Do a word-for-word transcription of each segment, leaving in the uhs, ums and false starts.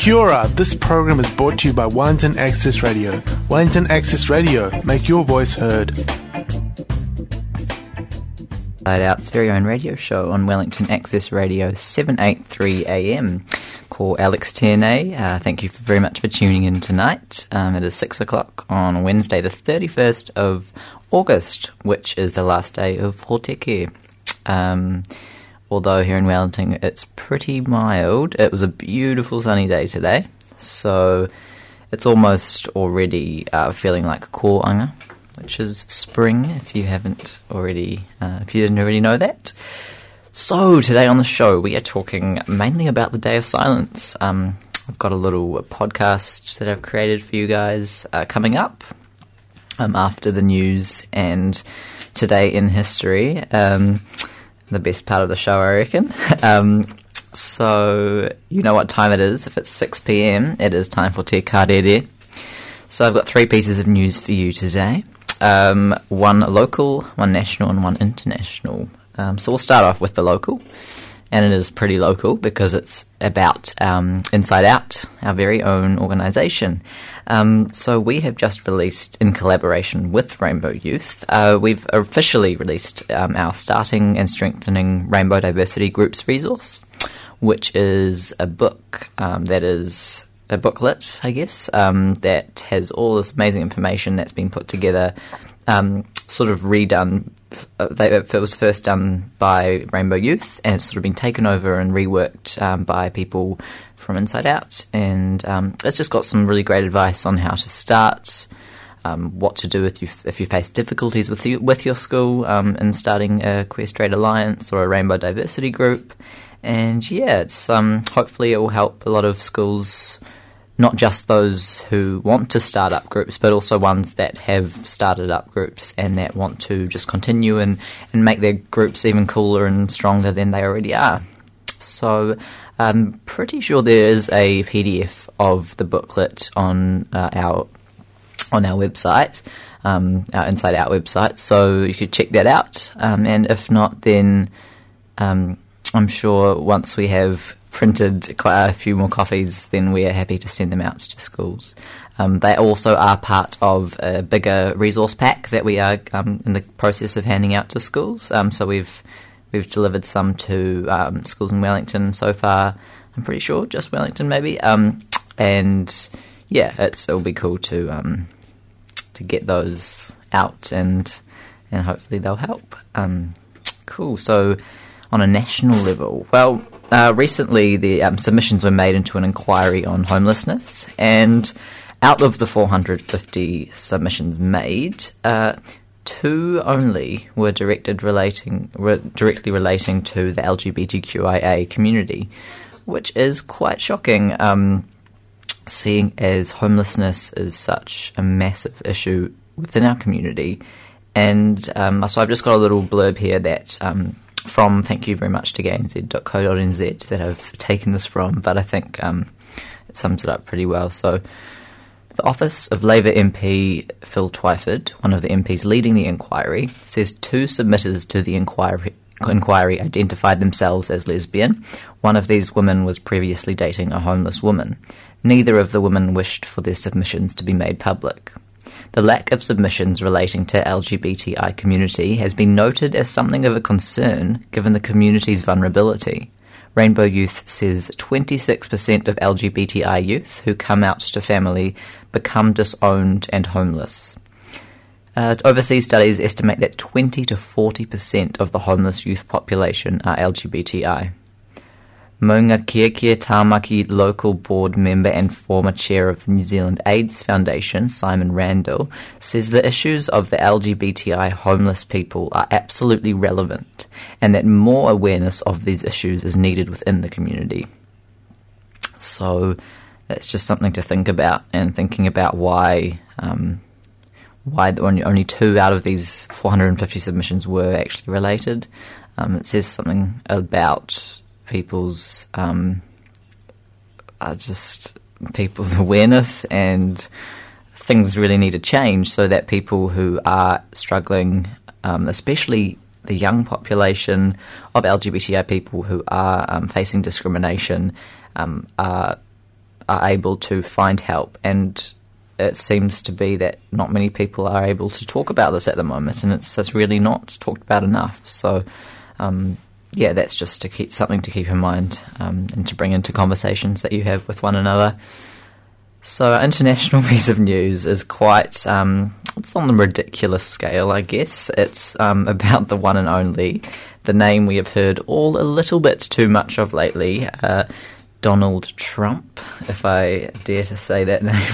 Kia ora. This program is brought to you by Wellington Access Radio. Wellington Access Radio, make your voice heard. Inside Out's very own radio show on Wellington Access Radio, seven eighty-three a m. Call Alex Tierney. Uh, thank you very much for tuning in tonight. Um, it is six o'clock on Wednesday, the thirty-first of August, which is the last day of Hōteke. Um... Although here in Wellington it's pretty mild. It was a beautiful sunny day today, so it's almost already uh, feeling like kōanga, which is spring, if you haven't already, uh, if you didn't already know that. So today on the show we are talking mainly about the Day of Silence. Um, I've got a little podcast that I've created for you guys uh, coming up um, after the news and Today in History. Um The best part of the show, I reckon. Um, so, you know what time it is. If it's six p m, it is time for Te Karere. So I've got three pieces of news for you today. Um, one local, one national, and one international. Um, so we'll start off with the local. And it is pretty local because it's about um, Inside Out, our very own organisation. Um, so we have just released, in collaboration with Rainbow Youth, uh, we've officially released um, our Starting and Strengthening Rainbow Diversity Groups resource, which is a book um, that is a booklet, I guess, um, that has all this amazing information that's been put together, um, sort of redone. It was first done by Rainbow Youth, and it's sort of been taken over and reworked um, by people from Inside Out, and um, it's just got some really great advice on how to start, um, what to do if you if you face difficulties with you, with your school um, in starting a queer straight alliance or a rainbow diversity group, and yeah, it's um, hopefully it will help a lot of schools. Not just those who want to start up groups, but also ones that have started up groups and that want to just continue and, and make their groups even cooler and stronger than they already are. So I'm pretty sure there is a P D F of the booklet on uh, our on our website, um, our Inside Out website, so you could check that out. Um, and if not, then um, I'm sure once we have printed quite a few more copies, then we are happy to send them out to schools. Um, they also are part of a bigger resource pack that we are um, in the process of handing out to schools. Um, so we've we've delivered some to um, schools in Wellington so far. I'm pretty sure just Wellington maybe. Um, and yeah, it's, it'll be cool to um, to get those out and and hopefully they'll help. Um, cool. So on a national level, well. Uh, recently, the um, submissions were made into an inquiry on homelessness, and out of the four hundred fifty submissions made, uh, two only were directed relating re- directly relating to the L G B T Q I A community, which is quite shocking, um, seeing as homelessness is such a massive issue within our community. And um, so I've just got a little blurb here that... Um, from thank you very much to gay N Z dot co dot n z that I've taken this from, but I think um, it sums it up pretty well. So the office of Labour M P Phil Twyford, one of the M Ps leading the inquiry, says two submitters to the inquiry, inquiry identified themselves as lesbian. One of these women was previously dating a homeless woman. Neither of the women wished for their submissions to be made public. The lack of submissions relating to L G B T I community has been noted as something of a concern given the community's vulnerability. Rainbow Youth says twenty-six percent of L G B T I youth who come out to family become disowned and homeless. Uh, overseas studies estimate that twenty to forty percent of the homeless youth population are L G B T I. Maunga Kiakia Tāmaki local board member and former chair of the New Zealand AIDS Foundation, Simon Randall, says the issues of the L G B T I homeless people are absolutely relevant and that more awareness of these issues is needed within the community. So that's just something to think about, and thinking about why um, why only, only two out of these four hundred fifty submissions were actually related. Um, it says something about... people's um, are just people's awareness, and things really need to change so that people who are struggling, um, especially the young population of L G B T I people who are um, facing discrimination, um, are are able to find help, and it seems to be that not many people are able to talk about this at the moment, and it's just really not talked about enough. So, um, yeah, that's just to keep something to keep in mind um, and to bring into conversations that you have with one another. So our international piece of news is quite, um, it's on the ridiculous scale, I guess. It's um, about the one and only, the name we have heard all a little bit too much of lately, uh, Donald Trump, if I dare to say that name.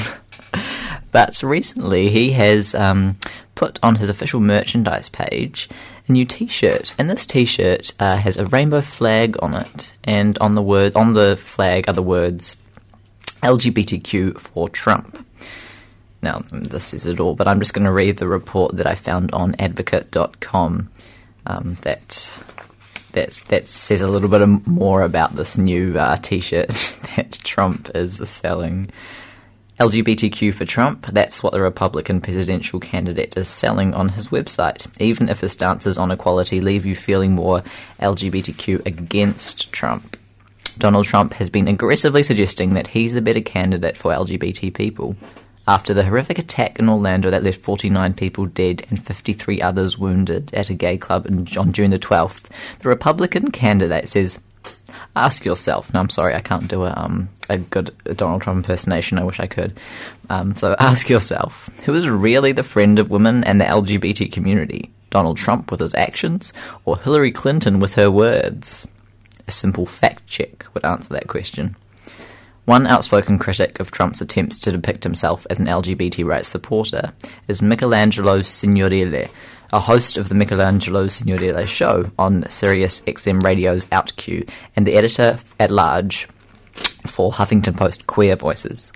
But recently he has um, put on his official merchandise page a new T-shirt, and this T-shirt uh, has a rainbow flag on it, and on the word on the flag are the words L G B T Q for Trump. Now, this is it all, but I'm just going to read the report that I found on Advocate dot com um, that that's, that says a little bit more about this new uh, T-shirt that Trump is selling. L G B T Q for Trump, that's what the Republican presidential candidate is selling on his website, even if his stances on equality leave you feeling more L G B T Q against Trump. Donald Trump has been aggressively suggesting that he's the better candidate for L G B T people. After the horrific attack in Orlando that left forty-nine people dead and fifty-three others wounded at a gay club on June the twelfth, the Republican candidate says, ask yourself, no, I'm sorry, I can't do a, um, a good Donald Trump impersonation, I wish I could. Um, so ask yourself, who is really the friend of women and the L G B T community? Donald Trump with his actions, or Hillary Clinton with her words? A simple fact check would answer that question. One outspoken critic of Trump's attempts to depict himself as an L G B T rights supporter is Michelangelo Signorile, a host of the Michelangelo Signorile show on Sirius X M Radio's OutQ, and the editor-at-large for Huffington Post Queer Voices.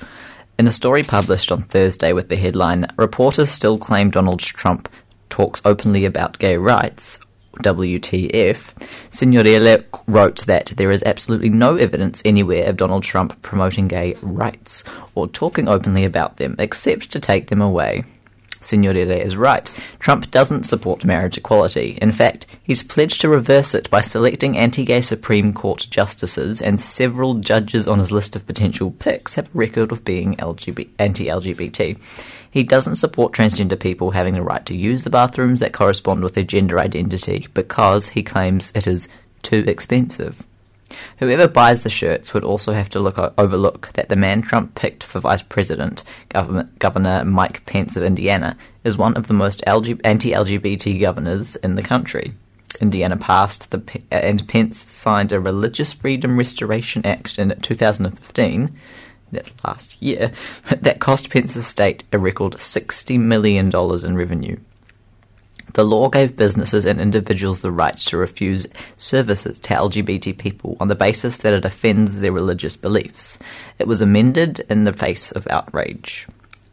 In a story published on Thursday with the headline, "Reporters still claim Donald Trump talks openly about gay rights," W T F, Signorile wrote that there is absolutely no evidence anywhere of Donald Trump promoting gay rights or talking openly about them, except to take them away. Signorile is right. Trump doesn't support marriage equality. In fact, he's pledged to reverse it by selecting anti-gay Supreme Court justices, and several judges on his list of potential picks have a record of being L G B- anti-L G B T. He doesn't support transgender people having the right to use the bathrooms that correspond with their gender identity because he claims it is too expensive. Whoever buys the shirts would also have to look overlook that the man Trump picked for vice president, Governor Mike Pence of Indiana, is one of the most anti-L G B T governors in the country. Indiana passed the and Pence signed a Religious Freedom Restoration Act in two thousand fifteen, that's last year, that cost Pence's state a record sixty million dollars in revenue. The law gave businesses and individuals the right to refuse services to L G B T people on the basis that it offends their religious beliefs. It was amended in the face of outrage.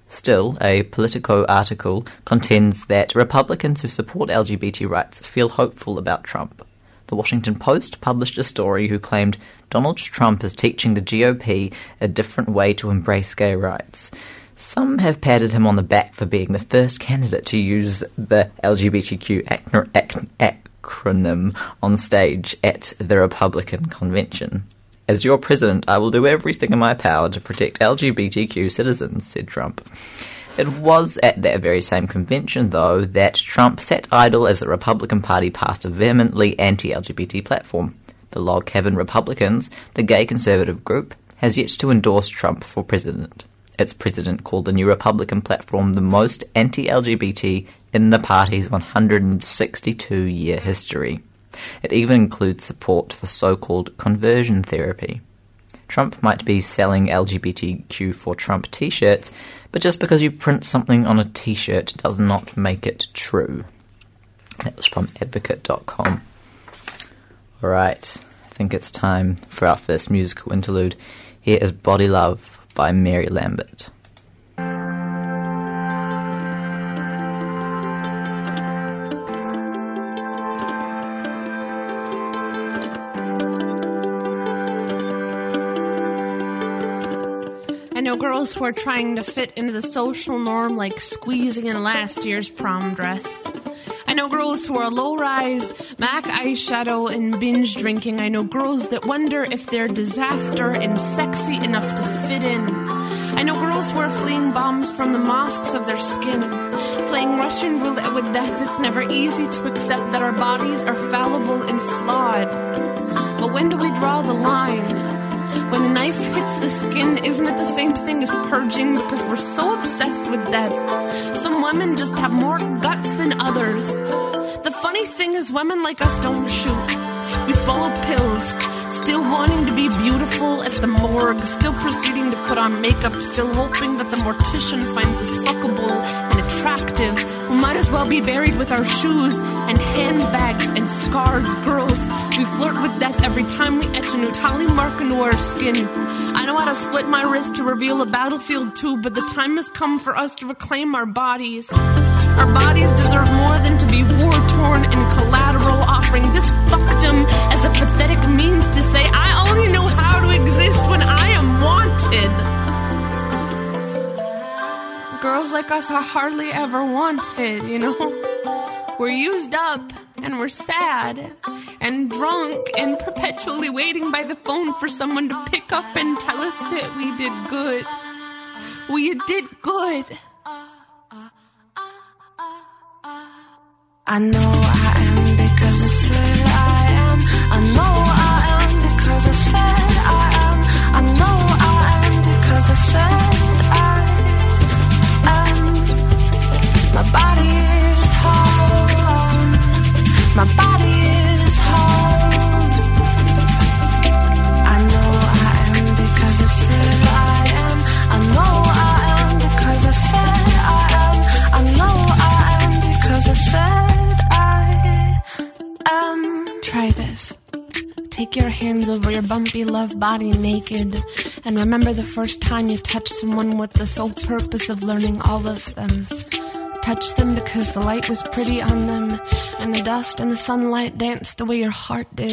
Still, a Politico article contends that Republicans who support L G B T rights feel hopeful about Trump. The Washington Post published a story who claimed Donald Trump is teaching the G O P a different way to embrace gay rights. Some have patted him on the back for being the first candidate to use the L G B T Q ac- ac- acronym on stage at the Republican convention. As your president, I will do everything in my power to protect L G B T Q citizens, said Trump. It was at that very same convention, though, that Trump sat idle as the Republican Party passed a vehemently anti-L G B T platform. The Log Cabin Republicans, the gay conservative group, has yet to endorse Trump for president. Its president called the new Republican platform the most anti-L G B T in the party's one hundred sixty-two year history. It even includes support for so-called conversion therapy. Trump might be selling L G B T Q for Trump t-shirts, but just because you print something on a t-shirt does not make it true. That was from Advocate dot com. All right, I think it's time for our first musical interlude. Here is Body Love by Mary Lambert. I know girls who are trying to fit into the social norm like squeezing in last year's prom dress. know girls who are low-rise, MAC eyeshadow and binge drinking. I know girls that wonder if they're disaster and sexy enough to fit in. I know girls who are fleeing bombs from the masks of their skin. Playing Russian roulette with death, it's never easy to accept that our bodies are fallible and flawed. But when do we draw the line? When the knife hits the skin, isn't it the same thing as purging? Because we're so obsessed with death. Some women just have more guts than others. The funny thing is women like us don't shoot. We swallow pills, still wanting to be beautiful at the morgue, still proceeding to put on makeup, still hoping that the mortician finds us fuckable and attractive. We might as well be buried with our shoes and handbags and scarves. Girls, we flirt with death every time we etch a new tally mark into our skin. I know how to split my wrist to reveal a battlefield too, but the time has come for us to reclaim our bodies. Our bodies deserve more than to be war-torn and collateral, offering this fuckdom as a pathetic means to say, I only know how to exist when I am wanted. Girls like us are hardly ever wanted, you know? We're used up, and we're sad, and drunk, and perpetually waiting by the phone for someone to pick up and tell us that we did good. We did good. I know I am because I said I am. I know I am because I said I am. I know I am because I said I am. My body is home. My body is home. I know I am because I said I am. I know I am because I said I am. I know I am because I said. Um, try this. Take your hands over your bumpy love body naked, and remember the first time you touched someone with the sole purpose of learning all of them. Touch them because the light was pretty on them, and the dust and the sunlight danced the way your heart did.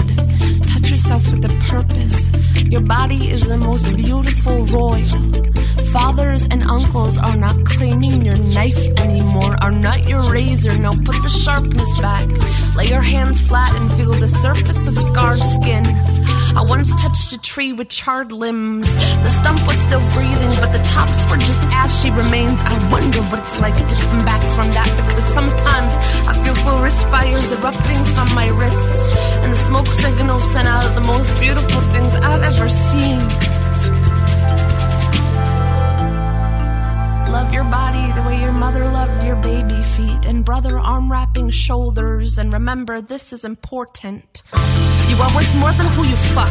Touch yourself with a purpose. Your body is the most beautiful royal. Fathers and uncles are not claiming your knife anymore, are not your razor. No, put the sharpness back. Lay your hands flat and feel the surface of scarred skin. I once touched a tree with charred limbs. The stump was still breathing, but the tops were just ashy remains. I wonder what it's like to come back from that, because sometimes I feel forest fires erupting from my wrists, and the smoke signals sent out of the most beautiful things I've ever seen. Love your body the way your mother loved your baby feet and brother arm-wrapping shoulders. And remember, this is important. You are worth more than who you fuck.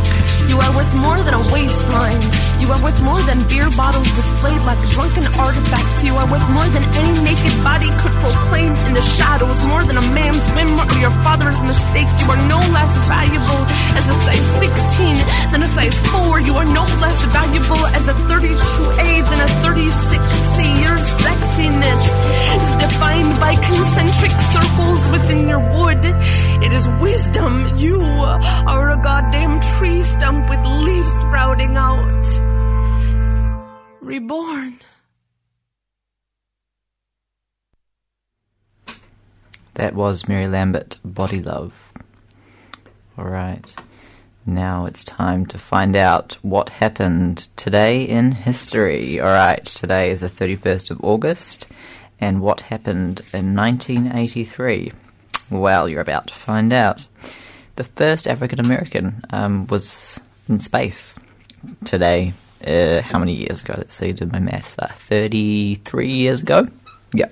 You are worth more than a waistline. You are worth more than beer bottles displayed like drunken artifacts. You are worth more than any naked body could proclaim in the shadows. More than a man's whim or your father's mistake. You are no less valuable as a size sixteen than a size four. You are no less valuable as a thirty-two A than a thirty-six C. Your sexiness is defined by concentric circles within your wood. It is wisdom. You are a goddamn tree stump with leaves sprouting out. Reborn. That was Mary Lambert, Body Love. All right. Now it's time to find out what happened today in history. All right, today is the thirty-first of August, and what happened in nineteen eighty-three? Well, you're about to find out. The first African American um, was in space today. Uh, how many years ago? Let's see, did my maths there? thirty-three years ago? Yep.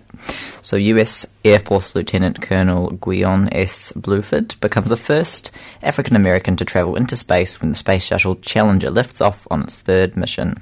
So U S Air Force Lieutenant Colonel Guion S. Bluford becomes the first African-American to travel into space when the Space Shuttle Challenger lifts off on its third mission.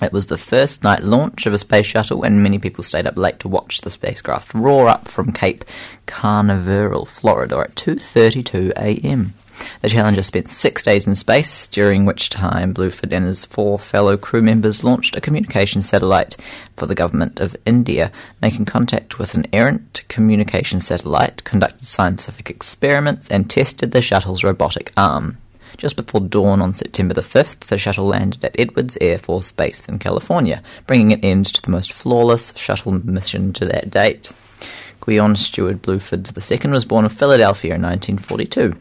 It was the first night launch of a space shuttle, and many people stayed up late to watch the spacecraft roar up from Cape Canaveral, Florida, at two thirty-two a.m. The Challenger spent six days in space, during which time Bluford and his four fellow crew members launched a communication satellite for the government of India, making contact with an errant communication satellite, conducted scientific experiments, and tested the shuttle's robotic arm. Just before dawn on September the fifth, the shuttle landed at Edwards Air Force Base in California, bringing an end to the most flawless shuttle mission to that date. Guion Stewart Bluford the second was born in Philadelphia in nineteen forty-two.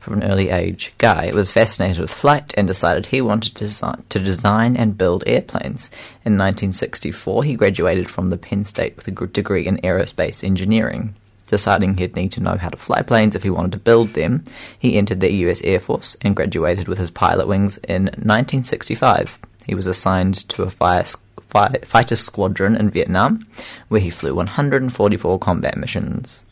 From an early age, Guy was fascinated with flight and decided he wanted to design, to design and build airplanes. In nineteen sixty-four, he graduated from the Penn State with a degree in aerospace engineering. Deciding he'd need to know how to fly planes if he wanted to build them, he entered the U S Air Force and graduated with his pilot wings in nineteen sixty-five. He was assigned to a fire, fire, fighter squadron in Vietnam, where he flew one hundred forty-four combat missions.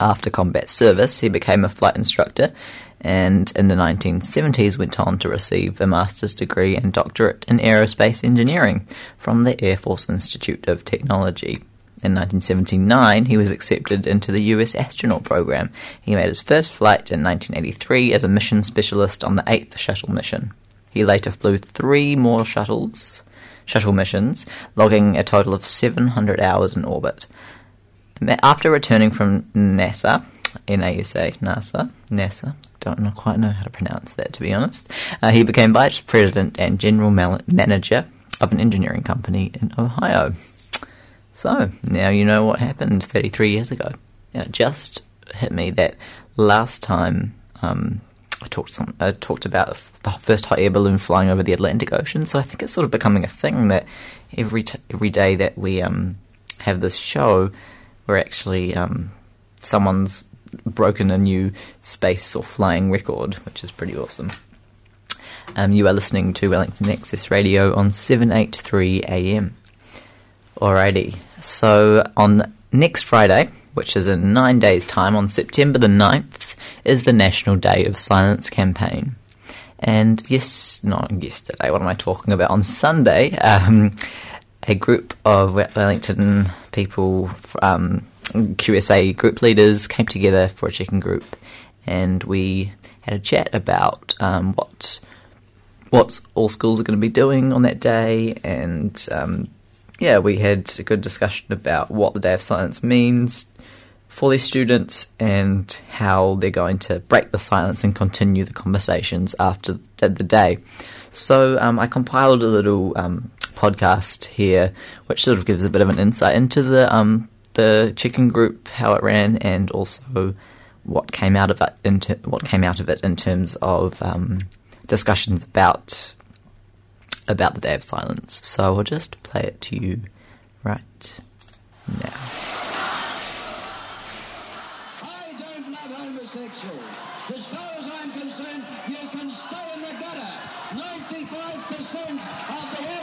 After combat service, he became a flight instructor and in the nineteen seventies went on to receive a master's degree and doctorate in aerospace engineering from the Air Force Institute of Technology. In nineteen seventy-nine, he was accepted into the U S astronaut program. He made his first flight in nineteen eighty-three as a mission specialist on the eighth shuttle mission. He later flew three more shuttles, shuttle missions, logging a total of seven hundred hours in orbit. After returning from NASA, N A S A, NASA, NASA, don't know, quite know how to pronounce that, to be honest, uh, he became vice president and general mal- manager of an engineering company in Ohio. So, now you know what happened thirty-three years ago. And it just hit me that last time um, I talked some, I talked about the first hot air balloon flying over the Atlantic Ocean, so I think it's sort of becoming a thing that every t- every day that we um, have this show, where actually um, someone's broken a new space or flying record, which is pretty awesome. Um, you are listening to Wellington Access Radio on seven eighty-three A M. Alrighty, so on next Friday, which is in nine days' time, on September the ninth, is the National Day of Silence campaign. And yes, not yesterday, what am I talking about? On Sunday, um... a group of Wellington people, um, Q S A group leaders, came together for a check-in group, and we had a chat about um, what what all schools are going to be doing on that day, and um, yeah, we had a good discussion about what the Day of Silence means for their students and how they're going to break the silence and continue the conversations after the day. So um, I compiled a little Um, podcast here, which sort of gives a bit of an insight into the um the chicken group, how it ran, and also what came out of it in ter- what came out of it in terms of um discussions about about the Day of Silence. So I'll just play it to you right now. I don't love homosexuals. As far as I'm concerned, you can stay in the gutter. ninety-five percent of the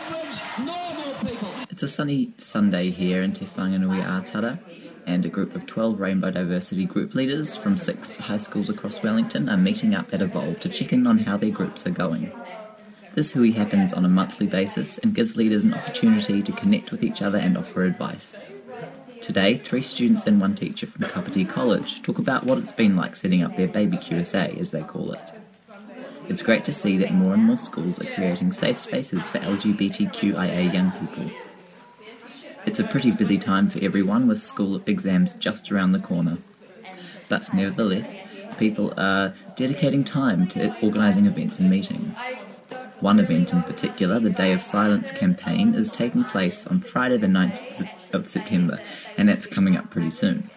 It's a sunny Sunday here in Te Whanganui Atara, and a group of twelve rainbow diversity group leaders from six high schools across Wellington are meeting up at Evolve to check in on how their groups are going. This hui happens on a monthly basis and gives leaders an opportunity to connect with each other and offer advice. Today, three students and one teacher from Kapiti College talk about what it's been like setting up their baby Q S A, as they call it. It's great to see that more and more schools are creating safe spaces for L G B T Q I A young people. It's a pretty busy time for everyone, with school exams just around the corner. But nevertheless, people are dedicating time to organising events and meetings. One event in particular, the Day of Silence campaign, is taking place on Friday the ninth of September, and that's coming up pretty soon.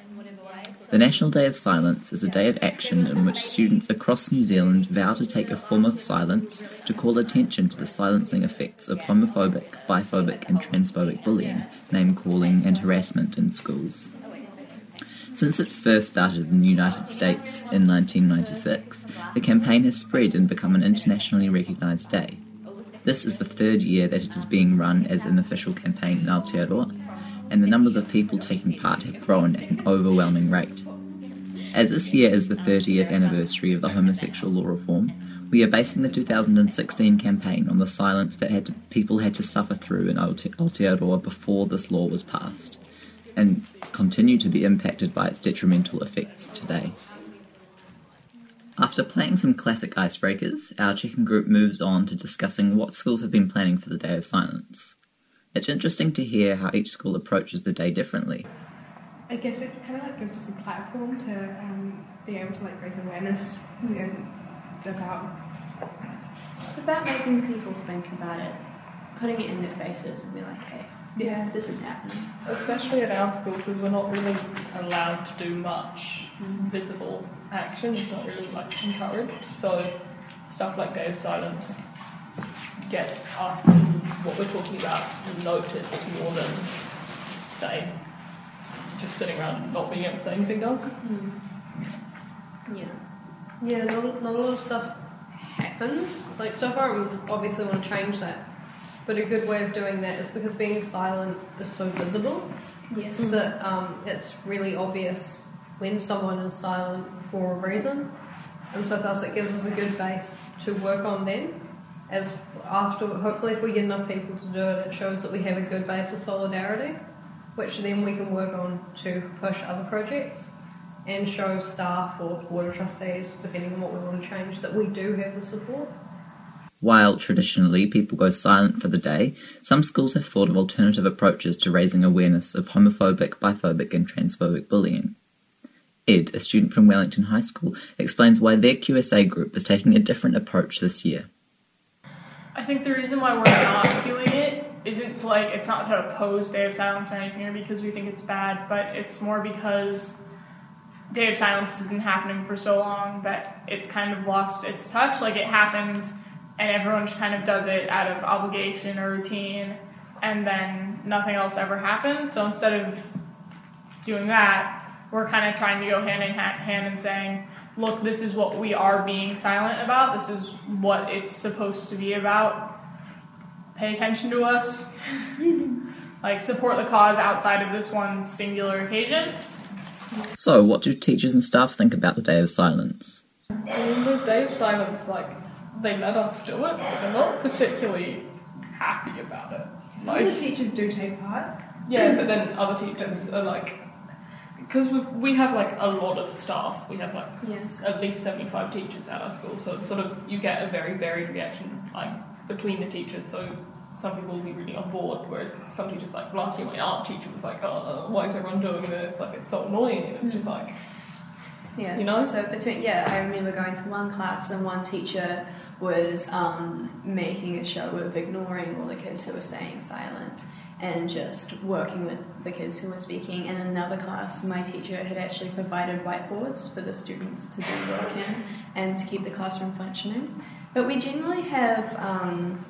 The National Day of Silence is a day of action in which students across New Zealand vow to take a form of silence to call attention to the silencing effects of homophobic, biphobic and transphobic bullying, name-calling and harassment in schools. Since it first started in the United States in nineteen ninety-six, the campaign has spread and become an internationally recognised day. This is the third year that it is being run as an official campaign in Aotearoa, and the numbers of people taking part have grown at an overwhelming rate. As this year is the thirtieth anniversary of the homosexual law reform, we are basing the two thousand sixteen campaign on the silence that had to, people had to suffer through in Aote- Aotearoa before this law was passed, and continue to be impacted by its detrimental effects today. After playing some classic icebreakers, our check-in group moves on to discussing what schools have been planning for the Day of Silence. It's interesting to hear how each school approaches the day differently. I guess it kind of like gives us a platform to um, be able to like raise awareness, you know, about it's about making people think about it, putting it in their faces, and be like, hey, yeah, this is happening. Especially at our school, because we're not really allowed to do much mm-hmm. visible action. It's not really like encouraged. So stuff like Day of Silence gets us and what we're talking about noticed more than, say, just sitting around and not being able to say anything does. Mm. Yeah. Yeah, not, not a lot of stuff happens. Like, so far we obviously want to change that. But a good way of doing that is because being silent is so visible. Yes. That um, it's really obvious when someone is silent for a reason. And so thus it gives us a good base to work on then. As after, hopefully if we get enough people to do it, it shows that we have a good base of solidarity, which then we can work on to push other projects and show staff or board of trustees, depending on what we want to change, that we do have the support. While traditionally people go silent for the day, some schools have thought of alternative approaches to raising awareness of homophobic, biphobic and transphobic bullying. Ed, a student from Wellington High School, explains why their Q S A group is taking a different approach this year. I think the reason why we're not doing it isn't like, it's not to oppose Day of Silence or anything, or because we think it's bad, but it's more because Day of Silence has been happening for so long that it's kind of lost its touch. Like, it happens and everyone just kind of does it out of obligation or routine, and then nothing else ever happens. So instead of doing that, we're kind of trying to go hand in hand and saying, look, this is what we are being silent about. This is what it's supposed to be about. Pay attention to us. Like, support the cause outside of this one singular occasion. So, what do teachers and staff think about the Day of Silence? I mean, the Day of Silence, like, they let us do it, but they're not particularly happy about it. Some like, other teachers do take part. Yeah, but then other teachers are like... Because we have, like, a lot of staff. We have, like, yes. at least seventy-five teachers at our school, so it's sort of, you get a very varied reaction, like, between the teachers, so some people will be really on board, whereas some teachers, like, last year my art teacher was like, oh, why is everyone doing this? Like, it's so annoying, and it's mm. just like, yeah. you know? So between, yeah, I remember going to one class and one teacher was um, making a show of ignoring all the kids who were staying silent, and just working with the kids who were speaking. In another class, my teacher had actually provided whiteboards for the students to do work in and to keep the classroom functioning. But we generally have um,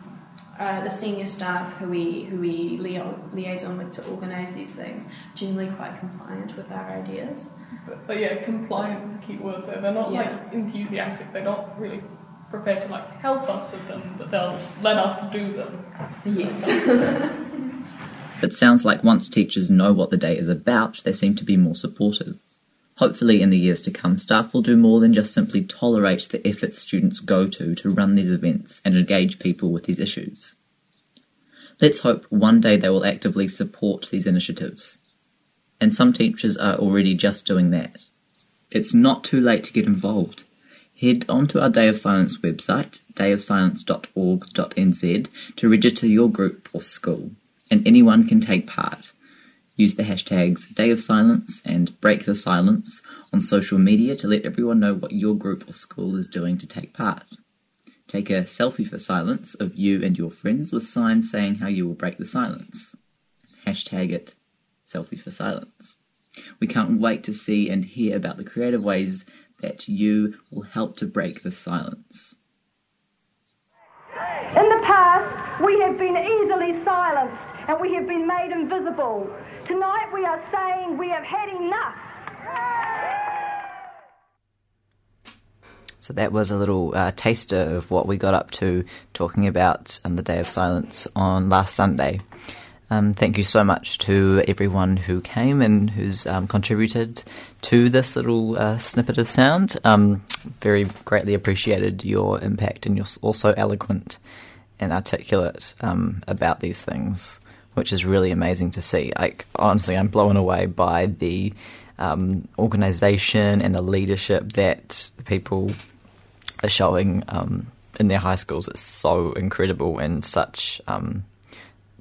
uh, the senior staff who we who we lia- liaison with to organise these things, generally quite compliant with our ideas. But, but yeah, compliant is the key word there. They're not yeah. like enthusiastic. They're not really prepared to like help us with them, but they'll let us do them. Yes. It sounds like once teachers know what the day is about, they seem to be more supportive. Hopefully in the years to come, staff will do more than just simply tolerate the efforts students go to to run these events and engage people with these issues. Let's hope one day they will actively support these initiatives. And some teachers are already just doing that. It's not too late to get involved. Head onto our Day of Silence website, day of silence dot org dot n z, to register your group or school. And anyone can take part. Use the hashtags Day of Silence and Break the Silence on social media to let everyone know what your group or school is doing to take part. Take a selfie for silence of you and your friends with signs saying how you will break the silence. Hashtag it Selfie for Silence. We can't wait to see and hear about the creative ways that you will help to break the silence. In the past, we have been easily silenced, and we have been made invisible. Tonight we are saying we have had enough. So that was a little uh, taster of what we got up to talking about um, the Day of Silence on last Sunday. Um, thank you so much to everyone who came and who's um, contributed to this little uh, snippet of sound. Um, very greatly appreciated your impact, and you're also eloquent and articulate um, about these things, which is really amazing to see. Like, honestly, I'm blown away by the um, organisation and the leadership that people are showing um, in their high schools. It's so incredible, and such um,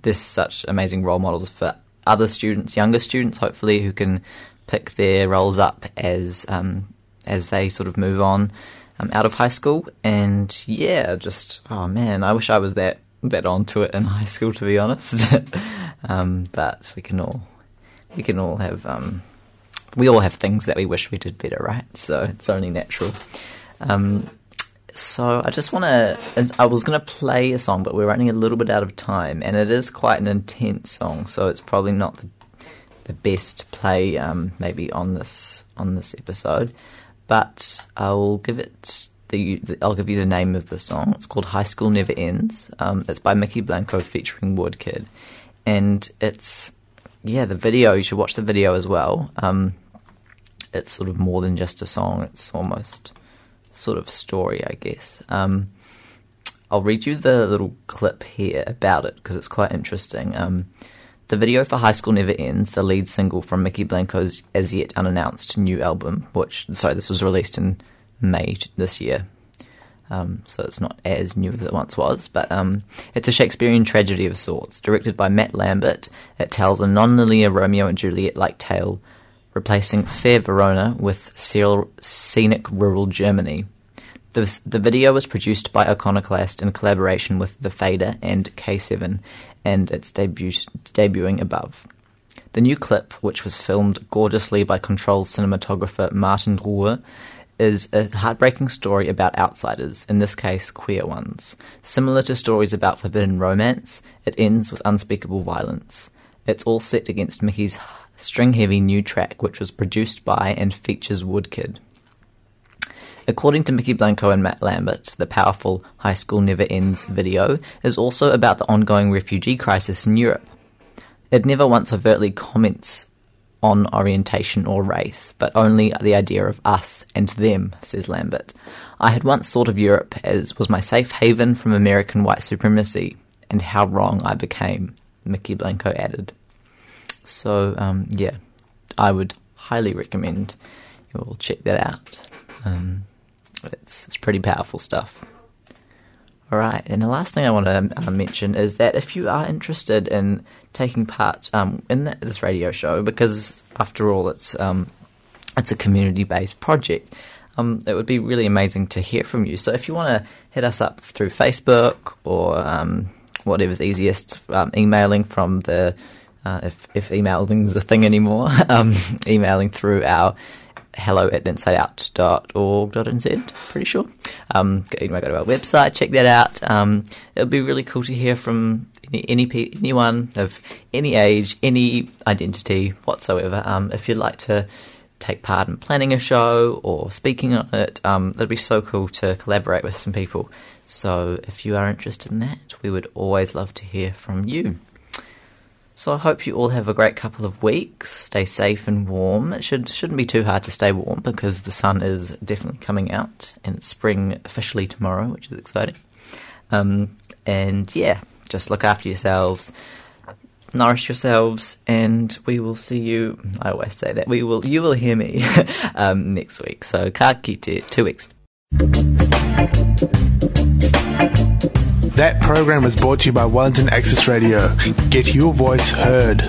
there's such amazing role models for other students, younger students, hopefully, who can pick their roles up as um, as they sort of move on um, out of high school. And yeah, just, oh man, I wish I was that that onto it in high school, to be honest. um, but we can all we can all have um, we all have things that we wish we did better, right? So it's only natural. Um, so I just want to. I was going to play a song, but we're running a little bit out of time, and it is quite an intense song, so it's probably not the the best to play um, maybe on this on this episode. But I'll give it. The, the, I'll give you the name of the song. It's called High School Never Ends. Um, it's by Mickey Blanco featuring Woodkid. And it's, yeah, the video, you should watch the video as well. Um, it's sort of more than just a song. It's almost sort of story, I guess. Um, I'll read you the little clip here about it because it's quite interesting. Um, the video for High School Never Ends, the lead single from Mickey Blanco's as yet unannounced new album, which, sorry, this was released in May this year, um, so it's not as new as it once was, but um, it's a Shakespearean tragedy of sorts. Directed by Matt Lambert, it tells a non-linear Romeo and Juliet-like tale, replacing fair Verona with scenic rural Germany. The, the video was produced by Iconoclast in collaboration with The Fader and K seven, and it's debut, debuting above. The new clip, which was filmed gorgeously by Control cinematographer Martin Ruhr, is a heartbreaking story about outsiders, in this case queer ones. Similar to stories about forbidden romance, it ends with unspeakable violence. It's all set against Mickey's string-heavy new track, which was produced by and features Woodkid. According to Mickey Blanco and Matt Lambert, the powerful High School Never Ends video is also about the ongoing refugee crisis in Europe. It never once overtly comments on orientation or race, but only the idea of us and them, says Lambert. I had once thought of Europe as was my safe haven from American white supremacy, and how wrong I became, Mickey Blanco added. So, um, yeah, I would highly recommend you all check that out. Um, it's, it's pretty powerful stuff. Alright, and the last thing I want to uh, mention is that if you are interested in taking part um, in the, this radio show, because after all it's um, it's a community-based project, um, it would be really amazing to hear from you. So if you want to hit us up through Facebook or um, whatever's easiest, um, emailing from the, uh, if, if emailing is a thing anymore, um, emailing through our hello at inside out dot org dot n z, pretty sure. Um, anyway, go to our website, check that out. Um, it would be really cool to hear from any, any anyone of any age, any identity whatsoever. Um, if you'd like to take part in planning a show or speaking on it, um, it would be so cool to collaborate with some people. So if you are interested in that, we would always love to hear from you. So I hope you all have a great couple of weeks. Stay safe and warm. It should, shouldn't be too hard to stay warm because the sun is definitely coming out and it's spring officially tomorrow, which is exciting. Um, and yeah, just look after yourselves, nourish yourselves, and we will see you. I always say that. we will. You will hear me um, next week. So ka kite, two weeks. That program was brought to you by Wellington Access Radio. Get your voice heard.